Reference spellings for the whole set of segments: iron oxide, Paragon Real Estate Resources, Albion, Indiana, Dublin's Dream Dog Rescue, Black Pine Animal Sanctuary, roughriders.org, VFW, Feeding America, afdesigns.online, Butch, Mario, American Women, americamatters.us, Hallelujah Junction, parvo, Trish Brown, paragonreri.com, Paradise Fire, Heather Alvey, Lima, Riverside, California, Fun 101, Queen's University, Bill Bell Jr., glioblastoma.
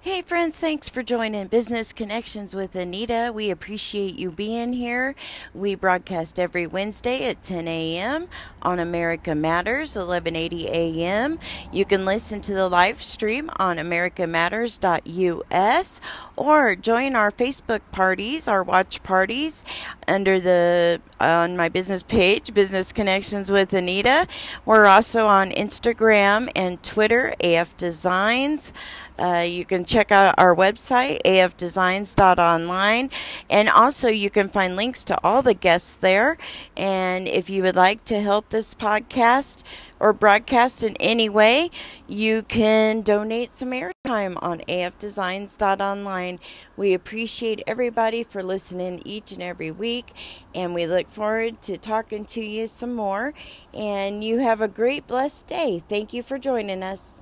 Hey friends, thanks for joining Business Connections with Anita. We appreciate you being here. We broadcast every Wednesday at 10 a.m. on America Matters, 1180 a.m. You can listen to the live stream on americamatters.us or join our Facebook parties, our watch parties on my business page, Business Connections with Anita. We're also on Instagram and Twitter, AF Designs. You can check out our website, afdesigns.online, and also you can find links to all the guests there. And if you would like to help this podcast or broadcast in any way, you can donate some airtime on afdesigns.online. We appreciate everybody for listening each and every week, and we look forward to talking to you some more. And you have a great, blessed day. Thank you for joining us.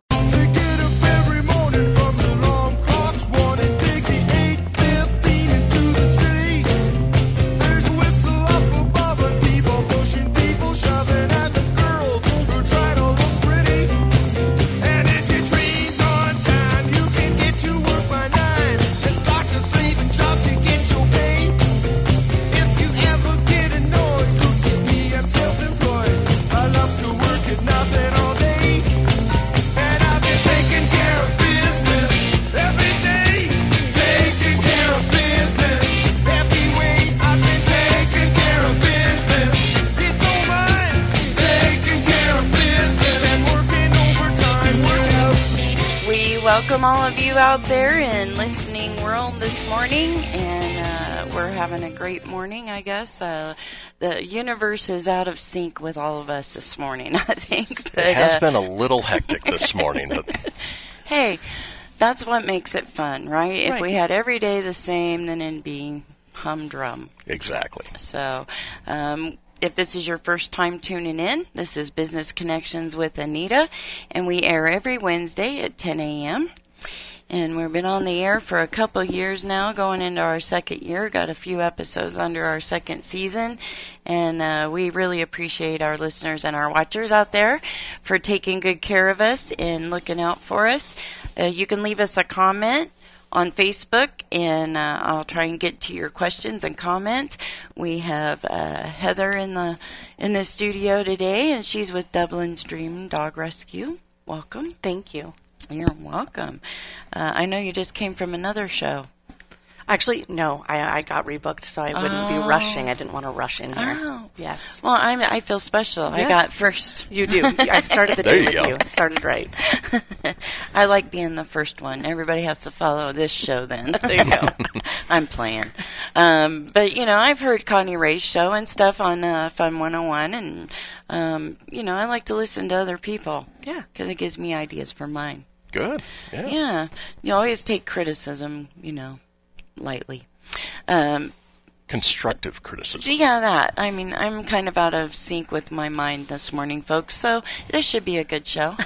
Welcome all of you out there in listening world this morning, and we're having a great morning, I guess. The universe is out of sync with all of us this morning, I think. But it has been a little hectic this morning. But hey, that's what makes it fun, right? If we had every day the same, then it'd be humdrum. Exactly. So, if this is your first time tuning in, this is Business Connections with Anita, and we air every Wednesday at 10 a.m., and we've been on the air for a couple years now, going into our second year, got a few episodes under our second season, and we really appreciate our listeners and our watchers out there for taking good care of us and looking out for us. You can leave us a comment on Facebook, and I'll try and get to your questions and comments. We have Heather in the studio today, and she's with Dublin's Dream Dog Rescue. Welcome. Thank you. You're welcome. I know you just came from another show. Actually, no, I got rebooked, so I wouldn't be rushing. I didn't want to rush in here. Oh. Yes. Well, I feel special. Yes. I got first. You do. I started the day with you. I started right. I like being the first one. Everybody has to follow this show then. There you go. I'm playing. But, you know, I've heard Connie Ray's show and stuff on Fun 101, and, you know, I like to listen to other people. Yeah. Because it gives me ideas for mine. Good. Yeah. Yeah. You always take criticism, you know, lightly. Constructive criticism. Yeah, that. I mean, I'm kind of out of sync with my mind this morning, folks, so this should be a good show.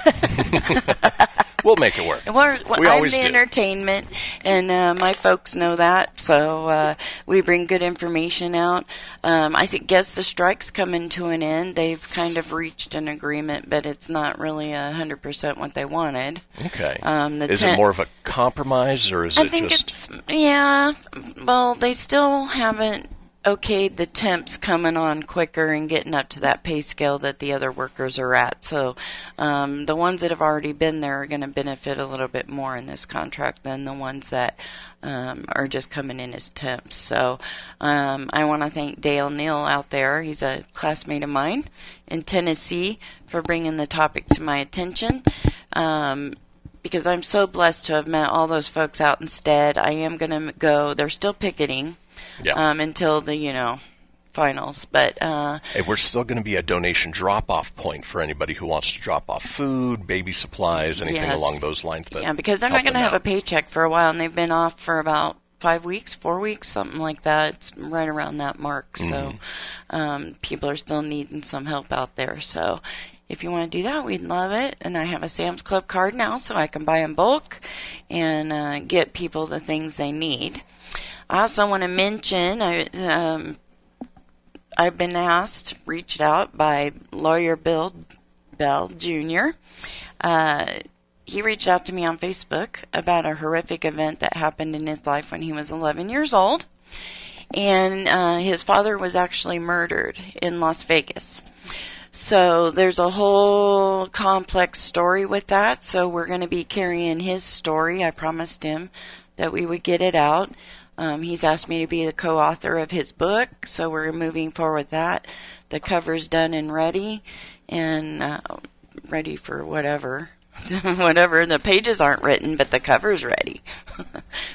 We'll make it work. I'm the entertainment, and my folks know that, so we bring good information out. I guess the strike's coming to an end. They've kind of reached an agreement, but it's not really 100% what they wanted. Okay. Is it more of a compromise, or is it just... I think it's... Yeah. Well, they still haven't... Okay, the temps coming on quicker and getting up to that pay scale that the other workers are at. So the ones that have already been there are going to benefit a little bit more in this contract than the ones that are just coming in as temps. So I want to thank Dale Neal out there. He's a classmate of mine in Tennessee for bringing the topic to my attention. Because I'm so blessed to have met all those folks out instead. I am going to go. They're still picketing. Yeah. Until the, you know, finals. But hey, we're still going to be a donation drop-off point for anybody who wants to drop off food, baby supplies, anything along those lines. Yeah, because they're not going to have a paycheck for a while, and they've been off for about 5 weeks, 4 weeks, something like that. It's right around that mark. So people are still needing some help out there. So if you want to do that, we'd love it. And I have a Sam's Club card now, so I can buy in bulk and get people the things they need. I also want to mention, I've been reached out by lawyer Bill Bell Jr. He reached out to me on Facebook about a horrific event that happened in his life when he was 11 years old. And his father was actually murdered in Las Vegas. So there's a whole complex story with that. So we're going to be carrying his story. I promised him that we would get it out. He's asked me to be the co-author of his book. So we're moving forward with that. The cover's done and ready. And ready for whatever. Whatever. The pages aren't written, but the cover's ready.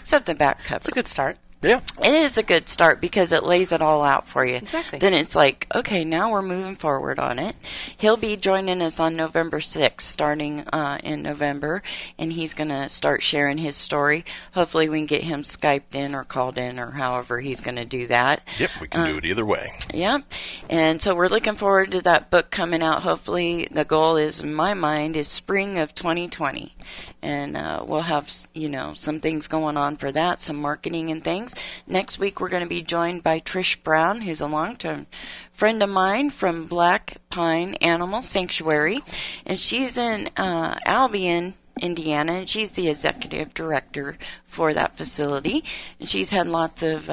Except the back cover. It's a good start. Yeah. It is a good start because it lays it all out for you. Exactly. Then it's like, okay, now we're moving forward on it. He'll be joining us on November 6th, starting in November, and he's going to start sharing his story. Hopefully we can get him Skyped in or called in or however he's going to do that. Yep, we can do it either way. Yep. And so we're looking forward to that book coming out. Hopefully the goal is, in my mind, is spring of 2020. And we'll have, you know, some things going on for that, some marketing and things. Next week, we're going to be joined by Trish Brown, who's a long-term friend of mine from Black Pine Animal Sanctuary. And she's in Albion, Indiana, and she's the executive director for that facility. And she's had lots of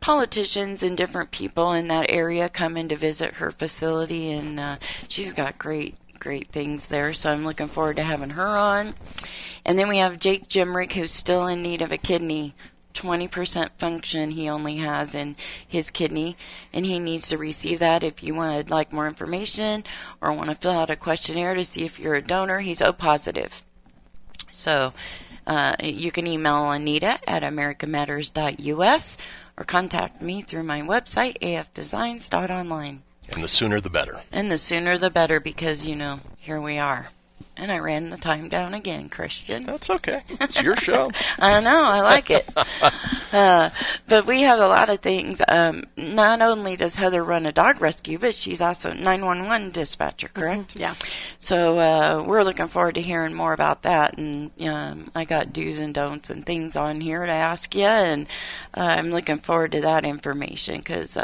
politicians and different people in that area come in to visit her facility, and she's got great things there, so I'm looking forward to having her on. And then we have Jake Jimrick, who's still in need of a kidney. 20% function he only has in his kidney, and he needs to receive that. If you would like more information or want to fill out a questionnaire to see if you're a donor, he's O positive. So you can email Anita at americamatters.us or contact me through my website, afdesigns.online. And the sooner the better. And the sooner the better because, you know, here we are. And I ran the time down again, Christian. That's okay. It's your show. I know. I like it. But we have a lot of things. Not only does Heather run a dog rescue, but she's also 911 dispatcher, correct? Mm-hmm. Yeah. So we're looking forward to hearing more about that. And I got do's and don'ts and things on here to ask you. And I'm looking forward to that information because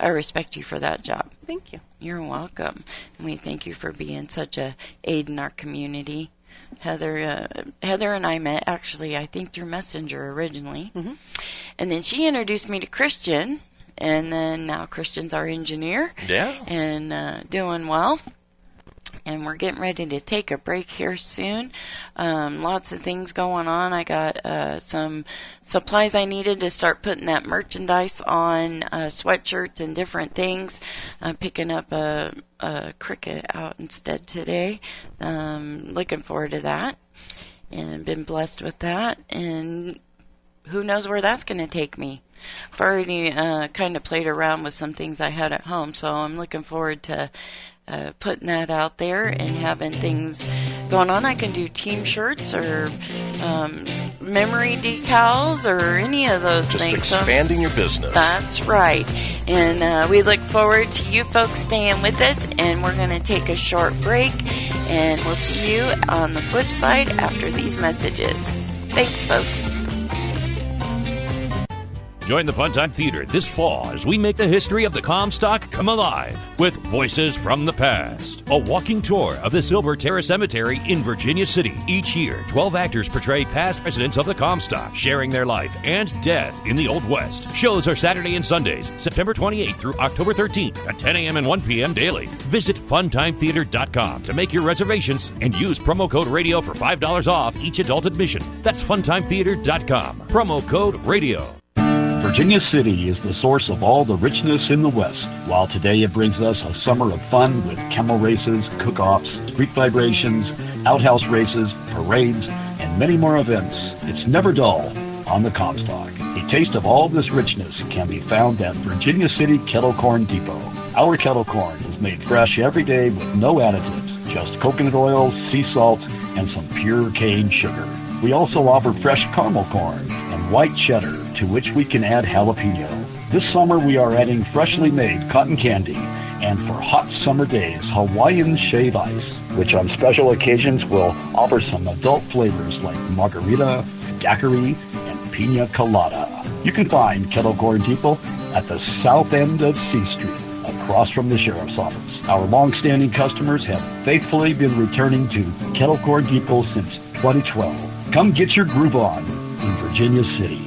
I respect you for that job. Thank you. You're welcome. And we thank you for being such an aid in our community. Heather and I met, actually, I think through Messenger originally. Mm-hmm. And then she introduced me to Christian. And then now Christian's our engineer. Yeah. And doing well. And we're getting ready to take a break here soon. Lots of things going on. I got some supplies I needed to start putting that merchandise on, sweatshirts and different things. I'm picking up a Cricut out instead today. Looking forward to that. And been blessed with that. And who knows where that's going to take me. I've already kind of played around with some things I had at home. So I'm looking forward to putting that out there and having things going on. I can do team shirts or memory decals or any of those things. Just expanding your business. That's right. And we look forward to you folks staying with us, and we're going to take a short break, and we'll see you on the flip side after these messages. Thanks, folks. Join the Funtime Theater this fall as we make the history of the Comstock come alive with Voices from the Past, a walking tour of the Silver Terrace Cemetery in Virginia City. Each year, 12 actors portray past residents of the Comstock, sharing their life and death in the Old West. Shows are Saturday and Sundays, September 28th through October 13th at 10 a.m. and 1 p.m. daily. Visit FuntimeTheater.com to make your reservations and use promo code RADIO for $5 off each adult admission. That's FuntimeTheater.com. Promo code RADIO. Virginia City is the source of all the richness in the West. While today it brings us a summer of fun with camel races, cook-offs, street vibrations, outhouse races, parades, and many more events, it's never dull on the Comstock. A taste of all this richness can be found at Virginia City Kettle Corn Depot. Our kettle corn is made fresh every day with no additives, just coconut oil, sea salt, and some pure cane sugar. We also offer fresh caramel corn and white cheddar, to which we can add jalapeno. This summer we are adding freshly made cotton candy, and for hot summer days, Hawaiian shave ice, which on special occasions will offer some adult flavors like margarita, daiquiri, and pina colada. You can find Kettle Corn Depot at the south end of C Street, across from the Sheriff's Office. Our long-standing customers have faithfully been returning to Kettle Corn Depot since 2012. Come get your groove on in Virginia City.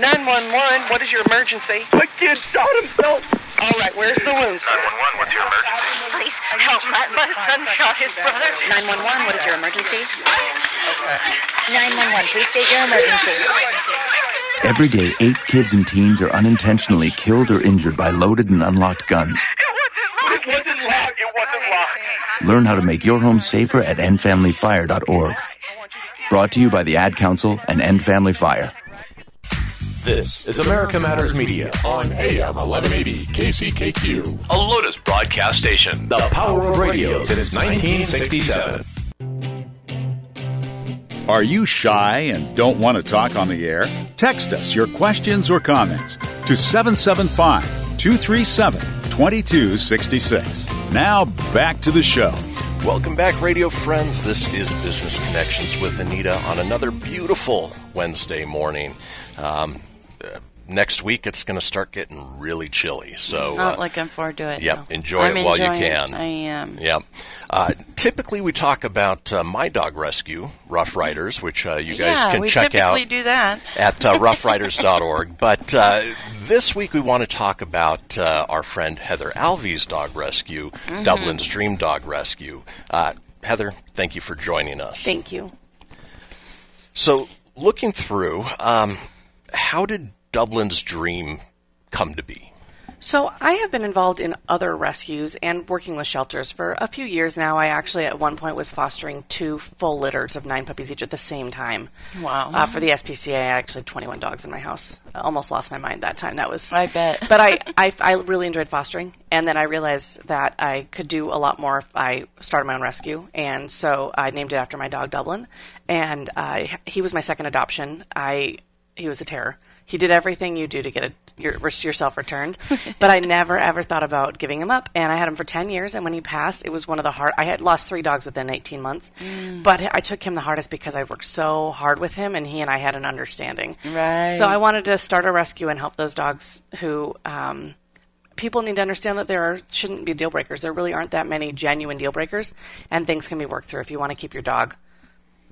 911, what is your emergency? My kid shot himself. All right, where's the wound, sir? 911, what's your emergency? Please help. My son shot his brother. 911, what is your emergency? 911, please state your emergency. Every day, 8 kids and teens are unintentionally killed or injured by loaded and unlocked guns. It wasn't locked. Learn how to make your home safer at endfamilyfire.org. Brought to you by the Ad Council and End Family Fire. This is America Matters Media on AM 1180 KCKQ, a Lotus broadcast station, the power of radio since 1967. Are you shy and don't want to talk on the air? Text us your questions or comments to 775-237-2266. Now back to the show. Welcome back, radio friends. This is Business Connections with Anita on another beautiful Wednesday morning. Next week, it's going to start getting really chilly. So not looking forward to it. Yep, enjoy it while you can. I am. Yep. Typically, we talk about My Dog Rescue, Rough Riders, which you guys can check out at roughriders.org. But this week, we want to talk about our friend Heather Alvey's dog rescue, Dublin's Dream Dog Rescue. Heather, thank you for joining us. Thank you. So looking through, how did Dublin's Dream come to be? So I have been involved in other rescues and working with shelters for a few years now. I actually at one point was fostering 2 full litters of 9 puppies each at the same time. Wow. For the SPCA, I actually had 21 dogs in my house. I almost lost my mind that time. That was, I bet. But I really enjoyed fostering. And then I realized that I could do a lot more if I started my own rescue. And so I named it after my dog, Dublin. And he was my second adoption. He was a terror. He did everything you do to get yourself returned, but I never, ever thought about giving him up. And I had him for 10 years, and when he passed, it was one of the hard – I had lost 3 dogs within 18 months, but I took him the hardest because I worked so hard with him, and he and I had an understanding. Right. So I wanted to start a rescue and help those dogs who people need to understand that shouldn't be deal breakers. There really aren't that many genuine deal breakers, and things can be worked through. If you want to keep your dog,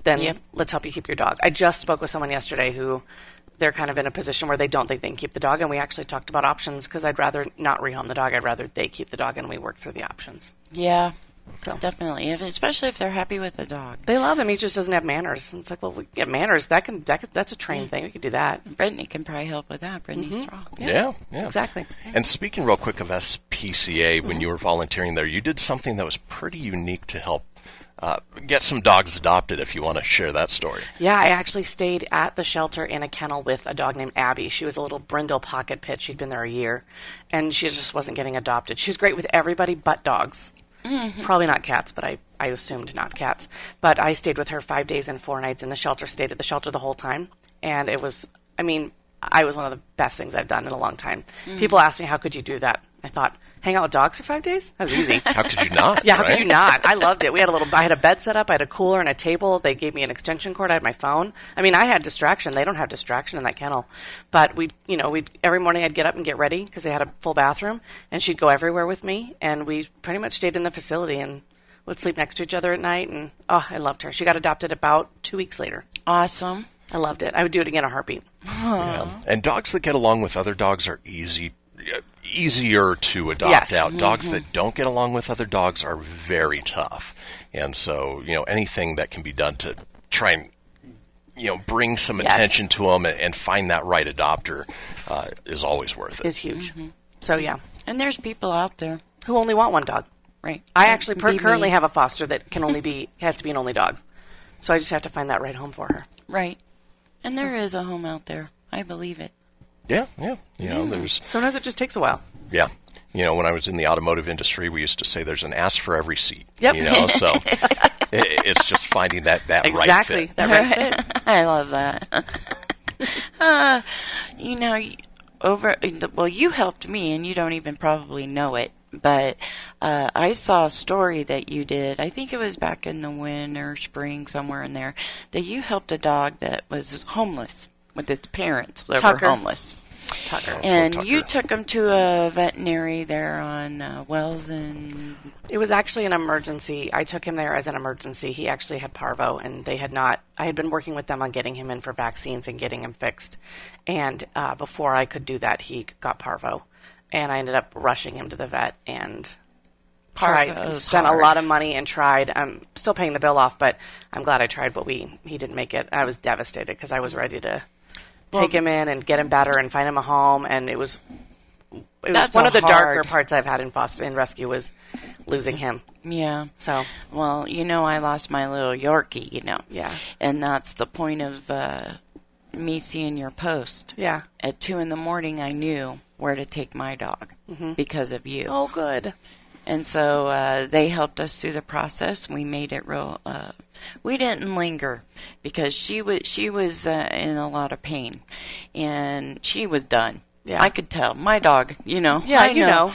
then let's help you keep your dog. I just spoke with someone yesterday who – they're kind of in a position where they don't think they can keep the dog. And we actually talked about options because I'd rather not rehome the dog. I'd rather they keep the dog and we work through the options. Yeah, so definitely. Especially if they're happy with the dog. They love him. He just doesn't have manners. And it's like, well, we get manners. That's a trained thing. We could do that. Brittany can probably help with that. Brittany's strong. Yeah. Exactly. Yeah. And speaking real quick of SPCA, when you were volunteering there, you did something that was pretty unique to help get some dogs adopted if you want to share that story. Yeah, I actually stayed at the shelter in a kennel with a dog named Abby. She was a little brindle pocket pit. She'd been there a year, and she just wasn't getting adopted. She was great with everybody but dogs. Mm-hmm. Probably not cats, but I assumed not cats. But I stayed with her 5 days and 4 nights in the shelter, stayed at the shelter the whole time. And it was, I was one of the best things I've done in a long time. Mm-hmm. People ask me, how could you do that? I thought, hang out with dogs for 5 days? That was easy. How could you not? Yeah, how could you not? I loved it. I had a bed set up. I had a cooler and a table. They gave me an extension cord. I had my phone. I had distraction. They don't have distraction in that kennel. But we'd every morning I'd get up and get ready because they had a full bathroom, and she'd go everywhere with me, and we pretty much stayed in the facility and would sleep next to each other at night, and I loved her. She got adopted about 2 weeks later. Awesome. I loved it. I would do it again in a heartbeat. Yeah. And dogs that get along with other dogs are easy easier to adopt out. Mm-hmm. Dogs that don't get along with other dogs are very tough. And so, you know, anything that can be done to try and, you know, bring some attention to them and find that right adopter is always worth it. It's huge. Mm-hmm. So, yeah. And there's people out there who only want one dog, right? I actually currently have a foster that can only be, has to be an only dog. So I just have to find that right home for her. Right. And there is a home out there. I believe it. Yeah, yeah. You know, there's sometimes it just takes a while. Yeah. You know, when I was in the automotive industry, we used to say there's an ass for every seat. Yep. You know, so it's just finding that right fit. That right fit. I love that. You know, you helped me, and you don't even probably know it, but I saw a story that you did. I think it was back in the winter, spring, somewhere in there, that you helped a dog that was homeless with its parents that were homeless. Tucker. And you took him to a veterinary there on Wells and... It was actually an emergency. I took him there as an emergency. He actually had parvo, and they had not... I had been working with them on getting him in for vaccines and getting him fixed. And before I could do that, he got parvo. And I ended up rushing him to the vet and spent a lot of money and tried. I'm still paying the bill off, but I'm glad I tried, but he didn't make it. I was devastated because I was ready to... take him in and get him better and find him a home, and it was one of the darker parts I've had in foster and rescue was losing him. Yeah. So, well, you know, I lost my little Yorkie, you know. Yeah. And that's the point of me seeing your post. Yeah. At 2 a.m, I knew where to take my dog because of you. Oh, good. And so they helped us through the process. We made it real. We didn't linger because she was in a lot of pain, and she was done. Yeah. I could tell. My dog, you know. Yeah, I know.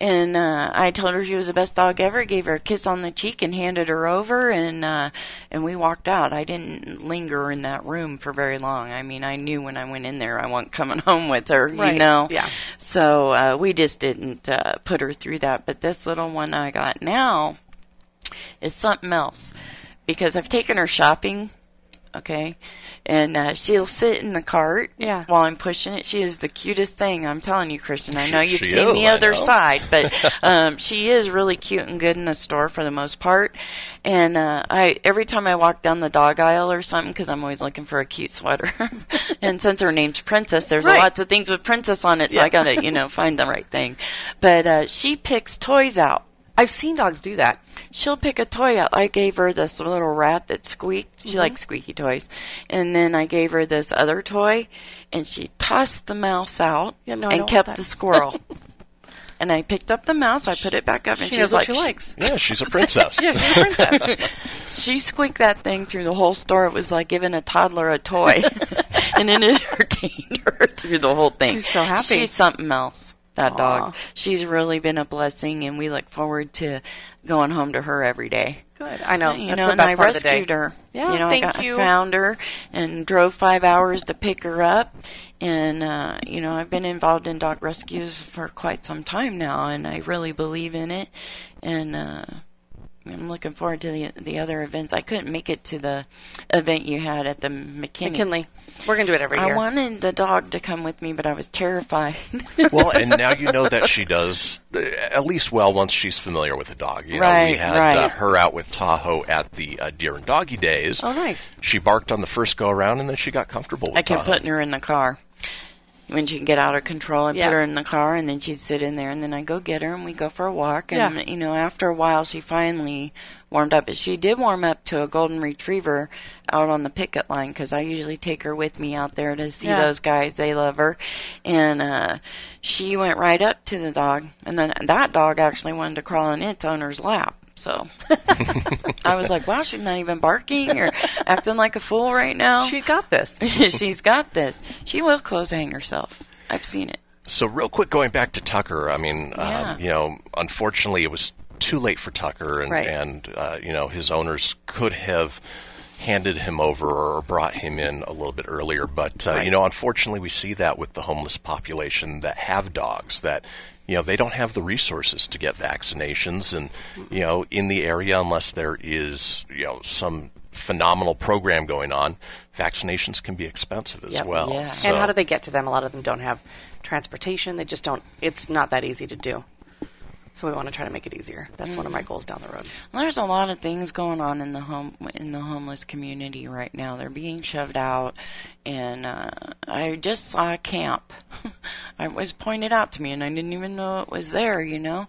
And I told her she was the best dog ever, gave her a kiss on the cheek and handed her over, and we walked out. I didn't linger in that room for very long. I mean, I knew when I went in there I wasn't coming home with her, you know. Yeah. So we just didn't put her through that. But this little one I got now is something else because I've taken her shopping, okay, and she'll sit in the cart while I'm pushing it. She is the cutest thing. I'm telling you, Christian. I know you've seen the other side, but she is really cute and good in the store for the most part. And every time I walk down the dog aisle or something, because I'm always looking for a cute sweater. And since her name's Princess, there's lots of things with Princess on it, so I got to, find the right thing. But she picks toys out. I've seen dogs do that. She'll pick a toy out. I gave her this little rat that squeaked. She likes squeaky toys. And then I gave her this other toy, and she tossed the mouse out and kept the squirrel. And I picked up the mouse. I put it back up, and she was like, what she likes. Yeah, she's a princess. She squeaked that thing through the whole store. It was like giving a toddler a toy, and it entertained her through the whole thing. She's so happy. She's something else. That dog. She's really been a blessing, and we look forward to going home to her every day. Good. I know. That's the best part of the day. And I rescued her. Yeah, I found her and drove 5 hours to pick her up. And, I've been involved in dog rescues for quite some time now, and I really believe in it. And I'm looking forward to the other events. I couldn't make it to the event you had at the McKinley. We're going to do it every year. I wanted the dog to come with me, but I was terrified. Well, and now you know that she does at least well once she's familiar with the dog. We had her out with Tahoe at the Deer and Doggy Days. Oh, nice. She barked on the first go-around, and then she got comfortable with Tahoe. I kept putting her in the car. When she can get out of control, I put her in the car, and then she'd sit in there, and then I go get her, and we go for a walk. And, after a while, she finally warmed up. But she did warm up to a golden retriever out on the picket line, because I usually take her with me out there to see those guys. They love her. And she went right up to the dog, and then that dog actually wanted to crawl in its owner's lap. So I was like, wow, she's not even barking or acting like a fool right now. She got this. She's got this. She will clothes hang herself. I've seen it. So real quick, going back to Tucker, I mean, unfortunately it was too late for Tucker and his owners could have handed him over or brought him in a little bit earlier. But, unfortunately we see that with the homeless population that have dogs that, they don't have the resources to get vaccinations and, in the area, unless there is, some phenomenal program going on. Vaccinations can be expensive as well. Yeah. So. And how do they get to them? A lot of them don't have transportation. They just don't. It's not that easy to do. So we want to try to make it easier. That's one of my goals down the road. Well, there's a lot of things going on in the homeless community right now. They're being shoved out, and I just saw a camp. It was pointed out to me, and I didn't even know it was there, you know.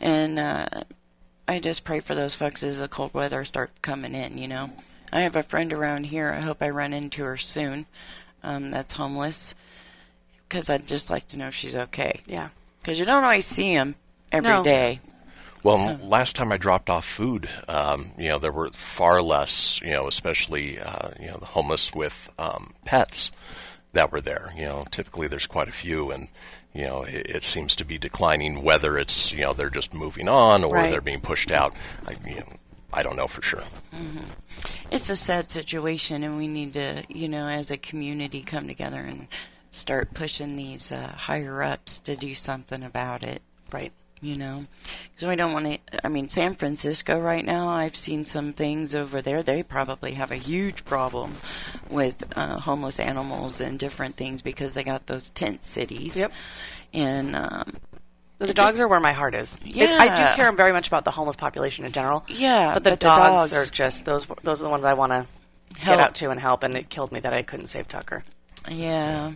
And I just pray for those folks as the cold weather starts coming in, you know. I have a friend around here. I hope I run into her soon. That's homeless, because I'd just like to know she's okay. Yeah, because you don't always see them. Every day. Well, last time I dropped off food, you know, there were far less, you know, especially, you know, the homeless with pets that were there. You know, typically there's quite a few, and, you know, it seems to be declining, whether it's, you know, they're just moving on or they're being pushed out. I don't know for sure. Mm-hmm. It's a sad situation, and we need to, you know, as a community come together and start pushing these higher-ups to do something about it. Right. You know, because we don't want to, I mean, San Francisco right now, I've seen some things over there. They probably have a huge problem with homeless animals and different things because they got those tent cities. Yep. And the dogs are where my heart is. Yeah. I do care very much about the homeless population in general. Yeah. But the dogs are just, those are the ones I want to get out to and help. And it killed me that I couldn't save Tucker. Yeah.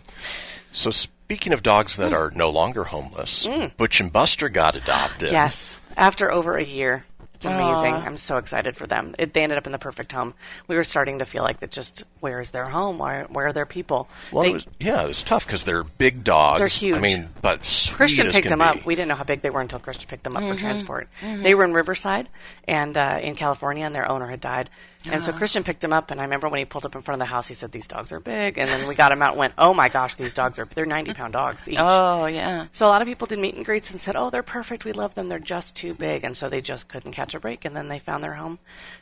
So speaking of dogs that are no longer homeless, Butch and Buster got adopted. Yes, after over a year. It's amazing. I'm so excited for them. They ended up in the perfect home. We were starting to feel like that just, where is their home? Where are their people? Well, it was tough because they're big dogs. They're huge. I mean, but sweet Christian picked them up. We didn't know how big they were until Christian picked them up for transport. Mm-hmm. They were in Riverside and in California, and their owner had died. And so Christian picked him up, and I remember when he pulled up in front of the house, he said, these dogs are big. And then we got him out and went, oh, my gosh, these dogs are – they're 90-pound dogs each. Oh, yeah. So a lot of people did meet and greets and said, oh, they're perfect. We love them. They're just too big. And so they just couldn't catch a break. And then they found their home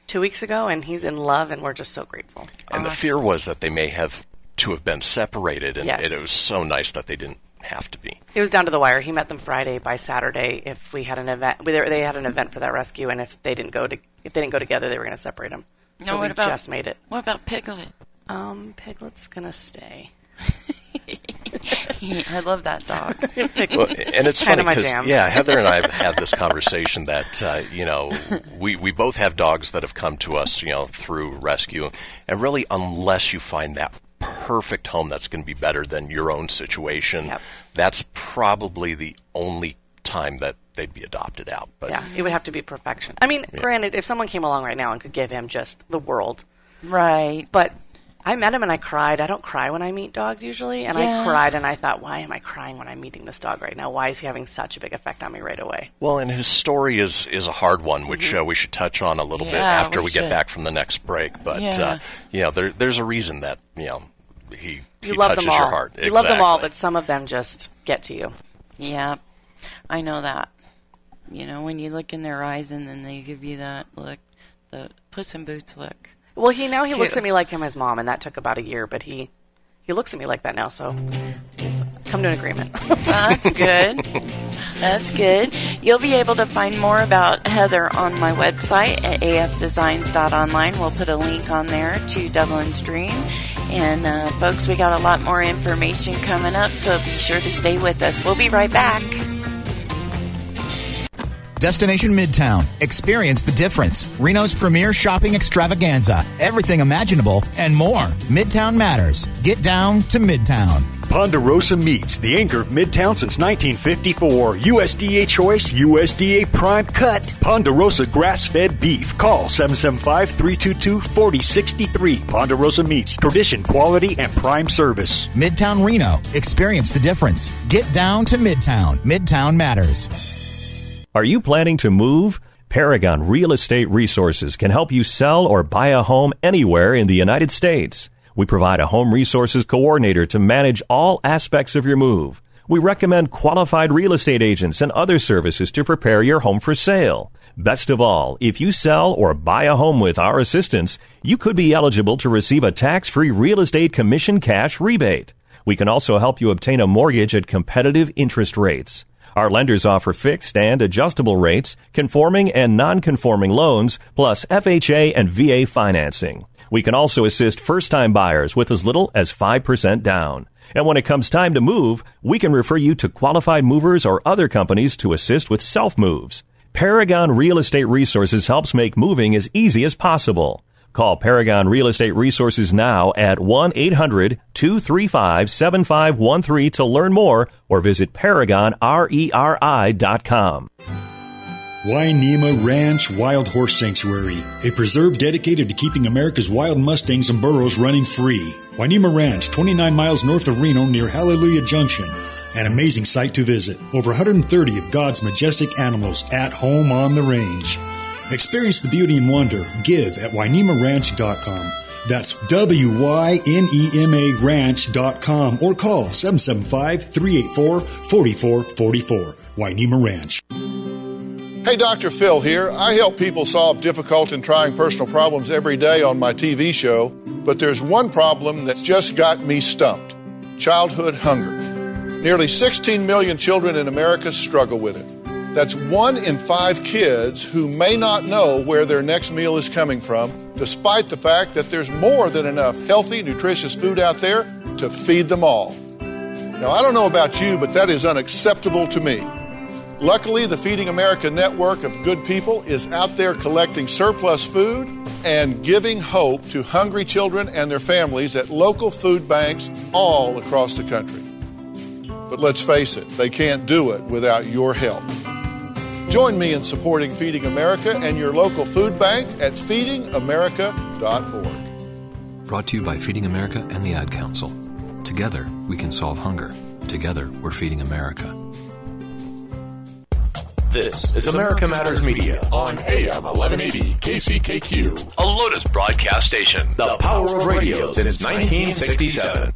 2 weeks ago, and he's in love, and we're just so grateful. And the fear was that they may have to have been separated, and it was so nice that they didn't have to be. It was down to the wire. He met them Friday. By Saturday, if we had an event – they had an event for that rescue, and if they didn't go together, they were going to separate them. So just made it. What about Piglet? Piglet's going to stay. I love that dog. Well, and it's funny because, Heather and I have had this conversation that, you know, we both have dogs that have come to us, you know, through rescue. And really, unless you find that perfect home that's going to be better than your own situation, that's probably the only time that they'd be adopted out. But yeah, it would have to be perfection. I mean, granted, if someone came along right now and could give him just the world. Right. But I met him and I cried. I don't cry when I meet dogs usually. And I cried and I thought, why am I crying when I'm meeting this dog right now? Why is he having such a big effect on me right away? Well, and his story is a hard one, which we should touch on a little bit after we get back from the next break. But, you know, there's a reason that, you know, he touches your heart. You love them all, but some of them just get to you. Yeah, I know that. You know, when you look in their eyes and then they give you that look, the Puss in Boots look. Well, he looks at me like him as mom, and that took about a year, but he looks at me like that now, so we've come to an agreement. That's good. That's good. You'll be able to find more about Heather on my website at afdesigns.online. We'll put a link on there to Dublin's Dream. And, folks, we got a lot more information coming up, so be sure to stay with us. We'll be right back. Destination Midtown. Experience the difference. Reno's premier shopping extravaganza. Everything imaginable and more. Midtown Matters. Get down to Midtown. Ponderosa Meats, the anchor of Midtown since 1954. USDA Choice, USDA Prime Cut. Ponderosa grass-fed beef. Call 775-322-4063. Ponderosa Meats, tradition, quality, and prime service. Midtown Reno. Experience the difference. Get down to Midtown. Midtown Matters. Are you planning to move? Paragon Real Estate Resources can help you sell or buy a home anywhere in the United States. We provide a home resources coordinator to manage all aspects of your move. We recommend qualified real estate agents and other services to prepare your home for sale. Best of all, if you sell or buy a home with our assistance, you could be eligible to receive a tax-free real estate commission cash rebate. We can also help you obtain a mortgage at competitive interest rates. Our lenders offer fixed and adjustable rates, conforming and non-conforming loans, plus FHA and VA financing. We can also assist first-time buyers with as little as 5% down. And when it comes time to move, we can refer you to qualified movers or other companies to assist with self-moves. Paragon Real Estate Resources helps make moving as easy as possible. Call Paragon Real Estate Resources now at 1-800-235-7513 to learn more or visit ParagonRERI.com. Wynema Ranch Wild Horse Sanctuary, a preserve dedicated to keeping America's wild mustangs and burros running free. Wynema Ranch, 29 miles north of Reno near Hallelujah Junction. An amazing sight to visit. Over 130 of God's majestic animals at home on the range. Experience the beauty and wonder. Give at WynemaRanch.com. That's W-Y-N-E-M-A Ranch.com or call 775-384-4444. Wynema Ranch. Hey, Dr. Phil here. I help people solve difficult and trying personal problems every day on my TV show, but there's one problem that's just got me stumped: childhood hunger. Nearly 16 million children in America struggle with it. That's 1 in 5 kids who may not know where their next meal is coming from, despite the fact that there's more than enough healthy, nutritious food out there to feed them all. Now, I don't know about you, but that is unacceptable to me. Luckily, the Feeding America network of good people is out there collecting surplus food and giving hope to hungry children and their families at local food banks all across the country. But let's face it, they can't do it without your help. Join me in supporting Feeding America and your local food bank at feedingamerica.org. Brought to you by Feeding America and the Ad Council. Together, we can solve hunger. Together, we're Feeding America. This is America Matters Media on AM 1180 KCKQ, a Lotus broadcast station. The power of radio since 1967.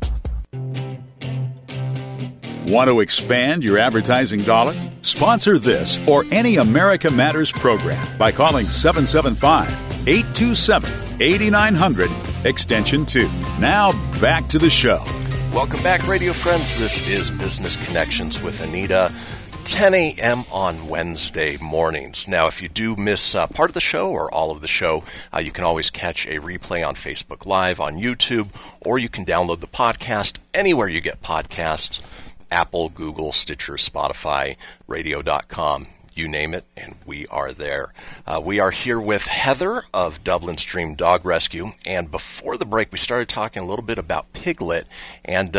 Want to expand your advertising dollar? Sponsor this or any America Matters program by calling 775-827-8900, extension 2. Now back to the show. Welcome back, radio friends. This is Business Connections with Anita. 10 a.m. on Wednesday mornings. Now, if you do miss part of the show or all of the show, you can always catch a replay on Facebook Live, on YouTube, or you can download the podcast anywhere you get podcasts: Apple, Google, Stitcher, Spotify, radio.com. You name it, and we are there. We are here with Heather of Dublin's Dream Dog Rescue. And before the break, we started talking a little bit about Piglet. And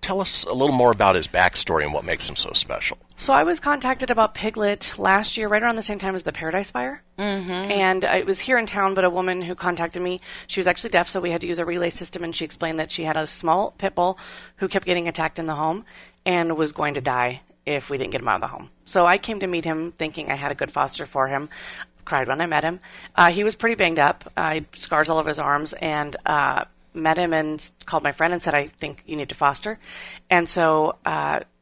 tell us a little more about his backstory and what makes him so special. So I was contacted about Piglet last year, right around the same time as the Paradise Fire. Mm-hmm. And it was here in town, but a woman who contacted me, she was actually deaf, so we had to use a relay system, and she explained that she had a small pit bull who kept getting attacked in the home and was going to die if we didn't get him out of the home. So I came to meet him thinking I had a good foster for him. Cried when I met him. He was pretty banged up. He had scars all over his arms, and met him and called my friend and said, I think you need to foster. And so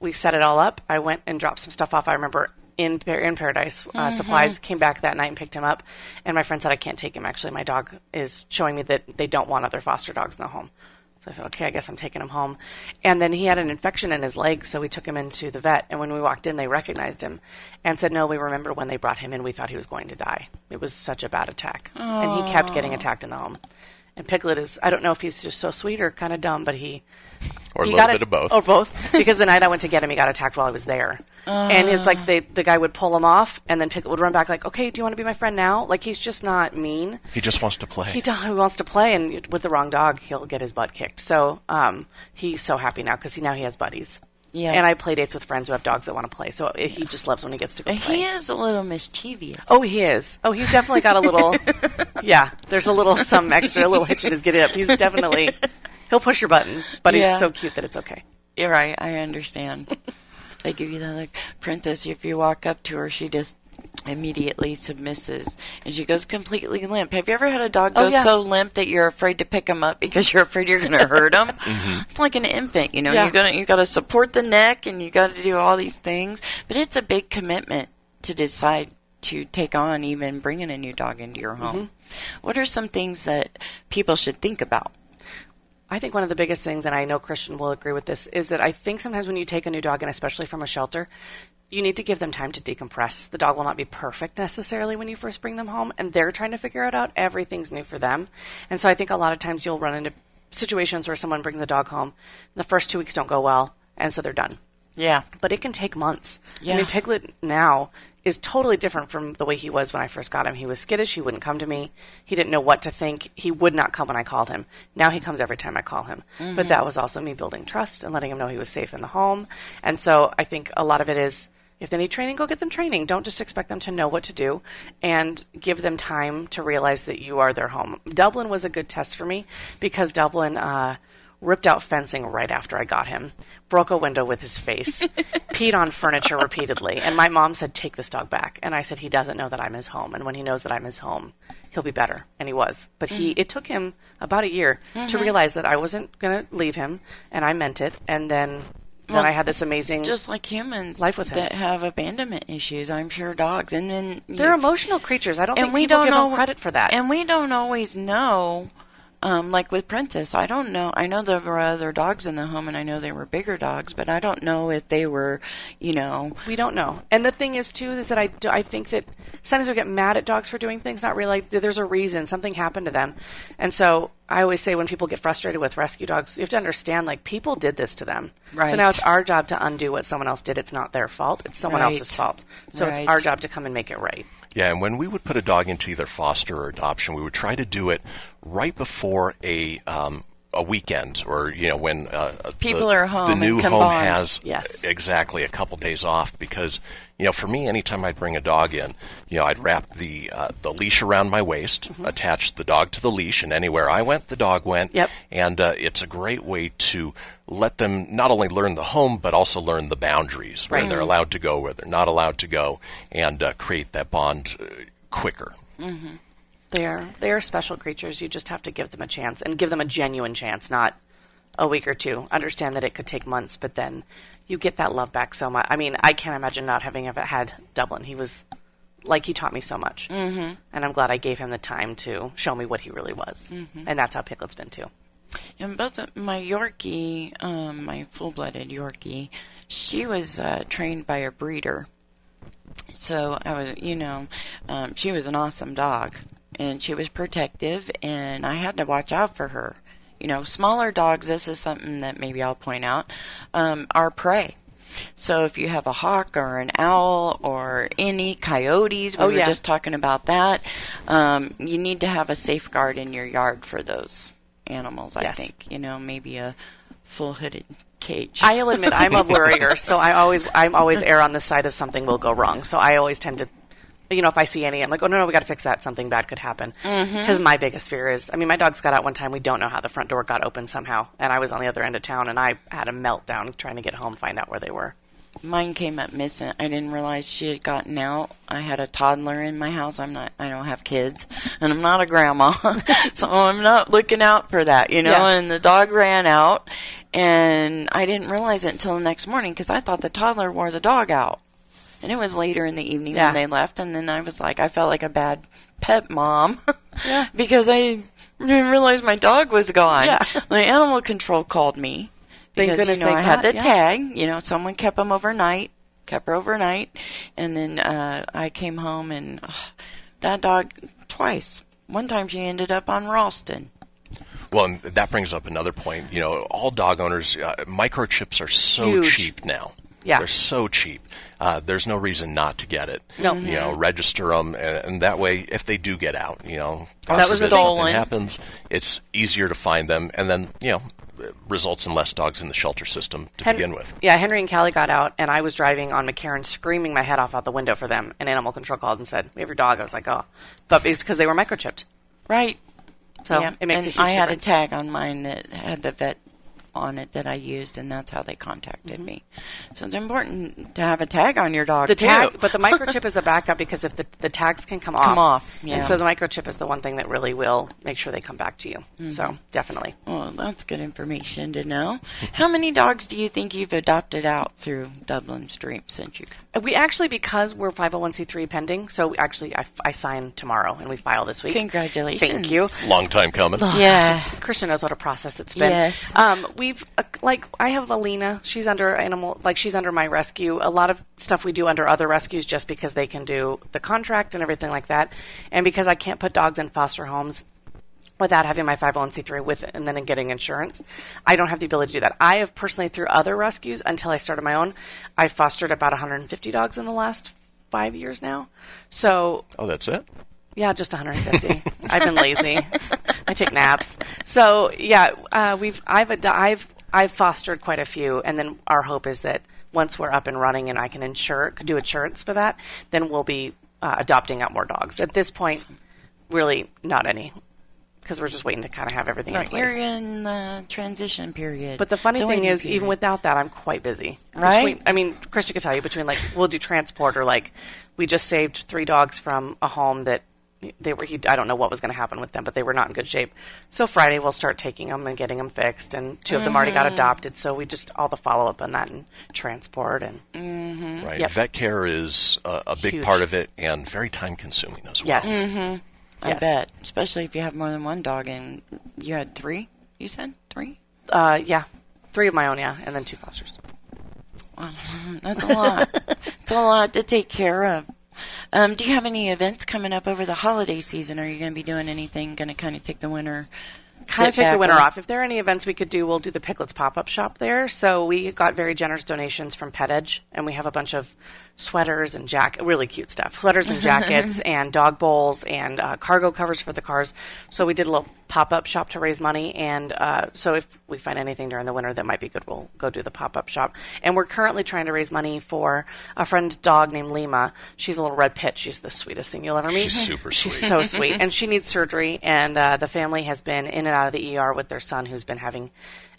we set it all up. I went and dropped some stuff off, I remember, in Paradise. Supplies, came back that night and picked him up. And my friend said, I can't take him. Actually, my dog is showing me that they don't want other foster dogs in the home. So I said, okay, I guess I'm taking him home. And then he had an infection in his leg, so we took him into the vet. And when we walked in, they recognized him and said, no, we remember when they brought him in, we thought he was going to die. It was such a bad attack. Aww. And he kept getting attacked in the home. And Piglet is, I don't know if he's just so sweet or kind of dumb, but he got a little bit of both. Or both. Because the night I went to get him, he got attacked while I was there. And it's like the guy would pull him off, and then Piglet would run back like, okay, do you want to be my friend now? Like, he's just not mean. He just wants to play. He wants to play, and with the wrong dog, he'll get his butt kicked. So he's so happy now because now he has buddies. Yeah. And I play dates with friends who have dogs that want to play. So he just loves when he gets to go play. He is a little mischievous. Oh, he is. Oh, he's definitely got a little, yeah, there's a little, some extra, a little hitch in his get up. He's definitely, he'll push your buttons, but he's so cute that it's okay. You're right. I understand. They give you that look. Princess, if you walk up to her, she just immediately submisses, and she goes completely limp. Have you ever had a dog go so limp that you're afraid to pick him up because you're afraid you're going to hurt him? Mm-hmm. It's like an infant, you know. Yeah. You got to support the neck, and you got to do all these things. But it's a big commitment to decide to take on even bringing a new dog into your home. Mm-hmm. What are some things that people should think about? I think one of the biggest things, and I know Christian will agree with this, is that I think sometimes when you take a new dog, and especially from a shelter, you need to give them time to decompress. The dog will not be perfect necessarily when you first bring them home, and they're trying to figure it out. Everything's new for them. And so I think a lot of times you'll run into situations where someone brings a dog home, and the first 2 weeks don't go well, and so they're done. Yeah. But it can take months. Yeah. I mean, Piglet now is totally different from the way he was when I first got him. He was skittish. He wouldn't come to me. He didn't know what to think. He would not come when I called him. Now he comes every time I call him. Mm-hmm. But that was also me building trust and letting him know he was safe in the home. And so I think a lot of it is, if they need training, go get them training. Don't just expect them to know what to do, and give them time to realize that you are their home. Dublin was a good test for me because Dublin ripped out fencing right after I got him, broke a window with his face, peed on furniture repeatedly. And my mom said, take this dog back. And I said, he doesn't know that I'm his home. And when he knows that I'm his home, he'll be better. And he was. But it took him about a year to realize that I wasn't going to leave him, and I meant it. And then I had this amazing, just like humans, life with him that have abandonment issues. I'm sure dogs, and then they're emotional creatures. I don't think we don't give them credit for that, and we don't always know. Like with Princess, I don't know. I know there were other dogs in the home, and I know they were bigger dogs, but I don't know if they were, you know. We don't know. And the thing is, too, is that I think that sometimes we get mad at dogs for doing things, not realize there's a reason. Something happened to them. And so I always say when people get frustrated with rescue dogs, you have to understand, like, people did this to them. Right. So now it's our job to undo what someone else did. It's not their fault. It's someone else's fault. So it's our job to come and make it right. Yeah, and when we would put a dog into either foster or adoption, we would try to do it right before a weekend, or when people are home. The new home has exactly a couple days off, because for me, anytime I'd bring a dog in, I'd wrap the leash around my waist, attach the dog to the leash, and anywhere I went, the dog went. Yep. And it's a great way to let them not only learn the home, but also learn the boundaries, where they're allowed to go, where they're not allowed to go, and create that bond quicker. Mm-hmm. They are special creatures. You just have to give them a chance, and give them a genuine chance, not a week or two. Understand that it could take months, but then you get that love back so much. I mean, I can't imagine not having ever had Dublin. He was he taught me so much, and I'm glad I gave him the time to show me what he really was, and that's how Piglet's been too. And both my Yorkie, my full-blooded Yorkie, she was trained by a breeder, so I was, she was an awesome dog. And she was protective, and I had to watch out for her. Smaller dogs, this is something that maybe I'll point out, are prey. So if you have a hawk or an owl or any coyotes, we were just talking about that, you need to have a safeguard in your yard for those animals, I think. Maybe a full-hooded cage. I'll admit, I'm a worrier, so I'm always err on the side of something will go wrong. So I always tend to, if I see any, I'm like, oh, no, we got to fix that. Something bad could happen. Because my biggest fear is, my dogs got out one time. We don't know how the front door got open somehow. And I was on the other end of town, and I had a meltdown trying to get home, find out where they were. Mine came up missing. I didn't realize she had gotten out. I had a toddler in my house. I don't have kids, and I'm not a grandma, so I'm not looking out for that, And the dog ran out, and I didn't realize it until the next morning, because I thought the toddler wore the dog out. And it was later in the evening when they left, and then I was like, I felt like a bad pet mom because I didn't realize my dog was gone. Yeah. Like, animal control called me because I had the tag. Someone kept him overnight, and then I came home, and that dog twice. One time she ended up on Ralston. Well, and that brings up another point. All dog owners, microchips are so cheap now. Yeah. They're so cheap. There's no reason not to get it. No. Register them, and that way, if they do get out, that was the goal. Something happens, it's easier to find them, and then, results in less dogs in the shelter system to begin with. Yeah, Henry and Callie got out, and I was driving on McCarran screaming my head off out the window for them, and animal control called and said, we have your dog. I was like, oh. But it's because they were microchipped. Right. So it makes a huge difference. I had a tag on mine that had the vet on it that I used, and that's how they contacted me. So it's important to have a tag on your dog, tag, but the microchip is a backup, because if the tags can come off. Yeah. And so the microchip is the one thing that really will make sure they come back to you. So definitely. Well, that's good information to know. How many dogs do you think you've adopted out through Dublin's Dream since you? We actually, because we're 501c3 pending, so I sign tomorrow, and we file this week. Congratulations. Thank you. Long time coming. Christian knows what a process it's been. Yes. We we've like I have Alina. She's under animal, like she's under my rescue. A lot of stuff we do under other rescues just because they can do the contract and everything like that, and because I can't put dogs in foster homes without having my 501c3 with it and then getting insurance. I don't have the ability to do that. I have personally, through other rescues, until I started my own, I fostered about 150 dogs in the last 5 years now. So, oh, that's it? Yeah, just 150. I've been lazy. I take naps. So, yeah, I've fostered quite a few, and then our hope is that once we're up and running and I can do insurance for that, then we'll be adopting out more dogs. At this point, really not any. Because we're just waiting to kind of have everything in place. We're in the transition period. But the funny thing is, even without that, I'm quite busy. Right? Christian could tell you, between like, we'll do transport, or like, we just saved 3 dogs from a home that I don't know what was going to happen with them, but they were not in good shape. So Friday we'll start taking them and getting them fixed, and 2 of them already got adopted. So we just, all the follow-up on that and transport. And right. Yep. Vet care is a big part of it, and very time-consuming as well. Yes. Mm-hmm. I bet, especially if you have more than one dog, and you had 3, you said? 3? Yeah. 3 of my own, yeah, and then 2 fosters. Wow, that's a lot. It's a lot to take care of. Do you have any events coming up over the holiday season? Are you going to be doing anything, going to kind of take the winter off? If there are any events we could do, we'll do the Piglet's pop-up shop there. So we got very generous donations from Pet Edge, and we have a bunch of sweaters and really cute stuff. Sweaters and jackets and dog bowls and cargo covers for the cars. So we did a little pop-up shop to raise money, and so if we find anything during the winter that might be good, we'll go do the pop-up shop. And we're currently trying to raise money for a friend's dog named Lima. She's a little red pit. She's the sweetest thing you'll ever meet. She's super sweet. She's so sweet, and she needs surgery, and the family has been in and out of the ER with their son, who's been having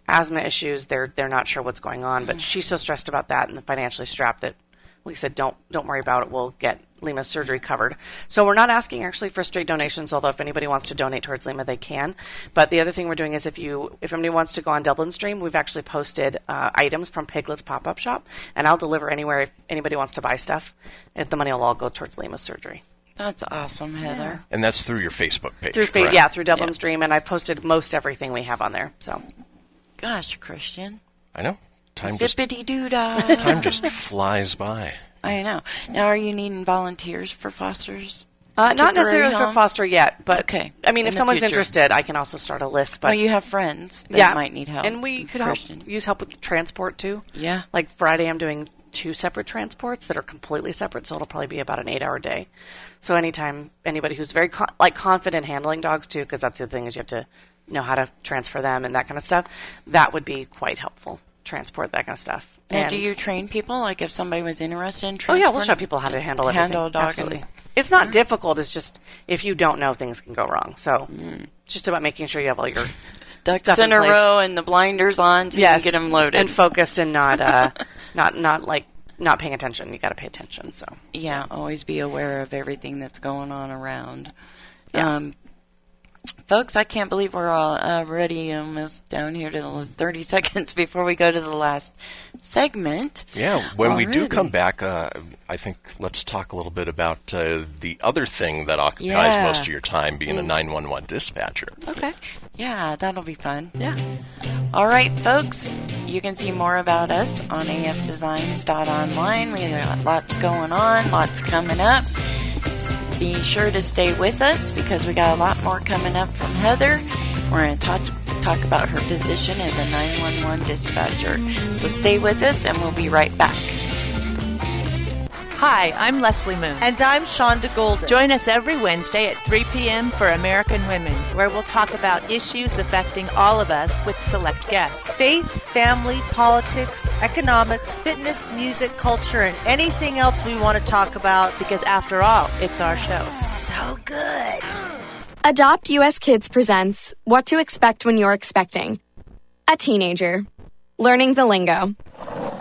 asthma issues. They're not sure what's going on, but she's so stressed about that and financially strapped that we said, don't worry about it. We'll get Lima's surgery covered. So we're not asking actually for straight donations, although if anybody wants to donate towards Lima, they can. But the other thing we're doing is if anybody wants to go on Dublin's Dream, we've actually posted items from Piglet's pop-up shop, and I'll deliver anywhere if anybody wants to buy stuff. The money will all go towards Lima's surgery. That's awesome, Heather. And that's through your Facebook page, correct? Yeah, through Dublin's Dream, and I've posted most everything we have on there. So, gosh, Christian. I know. Time just flies by. I know. Now, are you needing volunteers for fosters? Not necessarily for foster yet, but okay. I mean, if someone's interested, I can also start a list. But you have friends that might need help. And we could use help with transport, too. Yeah. Like Friday, I'm doing 2 separate transports that are completely separate, so it'll probably be about an 8-hour day. So anytime anybody who's very confident handling dogs, too, because that's the thing is you have to know how to transfer them and that kind of stuff, that would be quite helpful. Transport, that kind of stuff. And do you train people? Like if somebody was interested in transport? Oh, yeah, we'll show people how to handle a dog. Absolutely. It's not difficult. It's just if you don't know, things can go wrong. So just about making sure you have all your ducks in a row and the blinders on so you can get them loaded. And focused and not, not paying attention. You got to pay attention. So yeah, always be aware of everything that's going on around. Yeah. Folks, I can't believe we're all already almost down here to the 30 seconds before we go to the last segment. Yeah, when we do come back, I think let's talk a little bit about the other thing that occupies most of your time, being a 911 dispatcher. Okay. Yeah, that'll be fun. Yeah. All right, folks, you can see more about us on afdesigns.online. We have lots going on, lots coming up. Be sure to stay with us because we got a lot more coming up from Heather. We're going to talk about her position as a 911 dispatcher. So stay with us and we'll be right back. Hi, I'm Leslie Moon. And I'm Shonda Golden. Join us every Wednesday at 3 p.m. for American Women, where we'll talk about issues affecting all of us with select guests. Faith, family, politics, economics, fitness, music, culture, and anything else we want to talk about. Because after all, it's our show. So good. Adopt U.S. Kids presents What to Expect When You're Expecting. A teenager. Learning the lingo.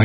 I